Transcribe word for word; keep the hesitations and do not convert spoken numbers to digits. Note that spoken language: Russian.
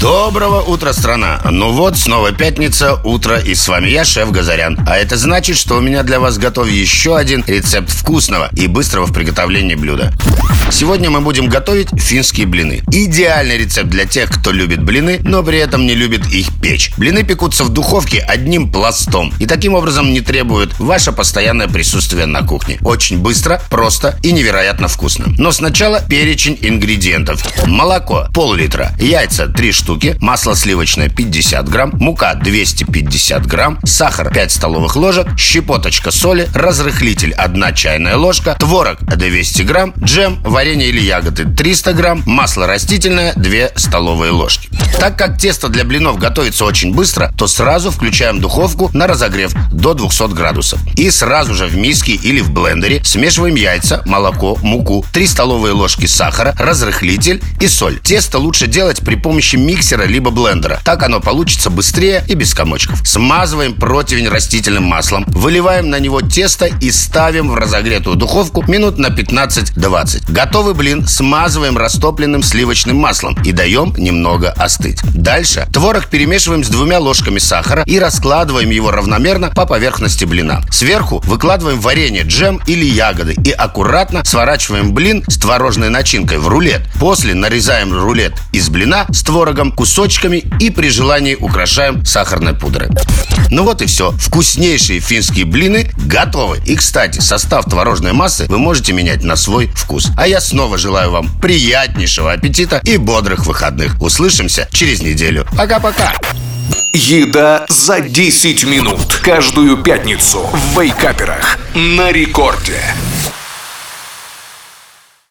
Доброго утра, страна! Ну вот, снова пятница, утро, и с вами я, шеф Газарян. А это значит, что у меня для вас готов еще один рецепт вкусного и быстрого в приготовлении блюда. Сегодня мы будем готовить финские блины. Идеальный рецепт для тех, кто любит блины, но при этом не любит их печь. Блины пекутся в духовке одним пластом и таким образом не требуют ваше постоянное присутствие на кухне. Очень быстро, просто и невероятно вкусно. Но сначала перечень ингредиентов. Молоко пол-литра, яйца три штуки, масло сливочное пятьдесят грамм, мука двести пятьдесят грамм, сахар пять столовых ложек, щепоточка соли, разрыхлитель одна чайная ложка, творог двести грамм, джем, варенье или ягоды триста грамм, масло растительное две столовые ложки. Так как тесто для блинов готовится очень быстро, то сразу включаем духовку на разогрев до двухсот градусов. И сразу же в миске или в блендере смешиваем яйца, молоко, муку, три столовые ложки сахара, разрыхлитель и соль. Тесто лучше делать при помощи миксера либо блендера. Так оно получится быстрее и без комочков. Смазываем противень растительным маслом, выливаем на него тесто и ставим в разогретую духовку минут на пятнадцать-двадцать. Готовый блин смазываем растопленным сливочным маслом и даем немного остыть. Дальше творог перемешиваем с двумя ложками сахара и раскладываем его равномерно по поверхности блина. Сверху выкладываем варенье, джем или ягоды и аккуратно сворачиваем блин с творожной начинкой в рулет. После нарезаем рулет из блина с творогом, кусочками и при желании украшаем сахарной пудрой. Ну вот и все. Вкуснейшие финские блины готовы. И, кстати, состав творожной массы вы можете менять на свой вкус. А я снова желаю вам приятнейшего аппетита и бодрых выходных. Услышимся через неделю. Пока-пока. Еда за десять минут. Каждую пятницу в Вейкаперах. На рекорде.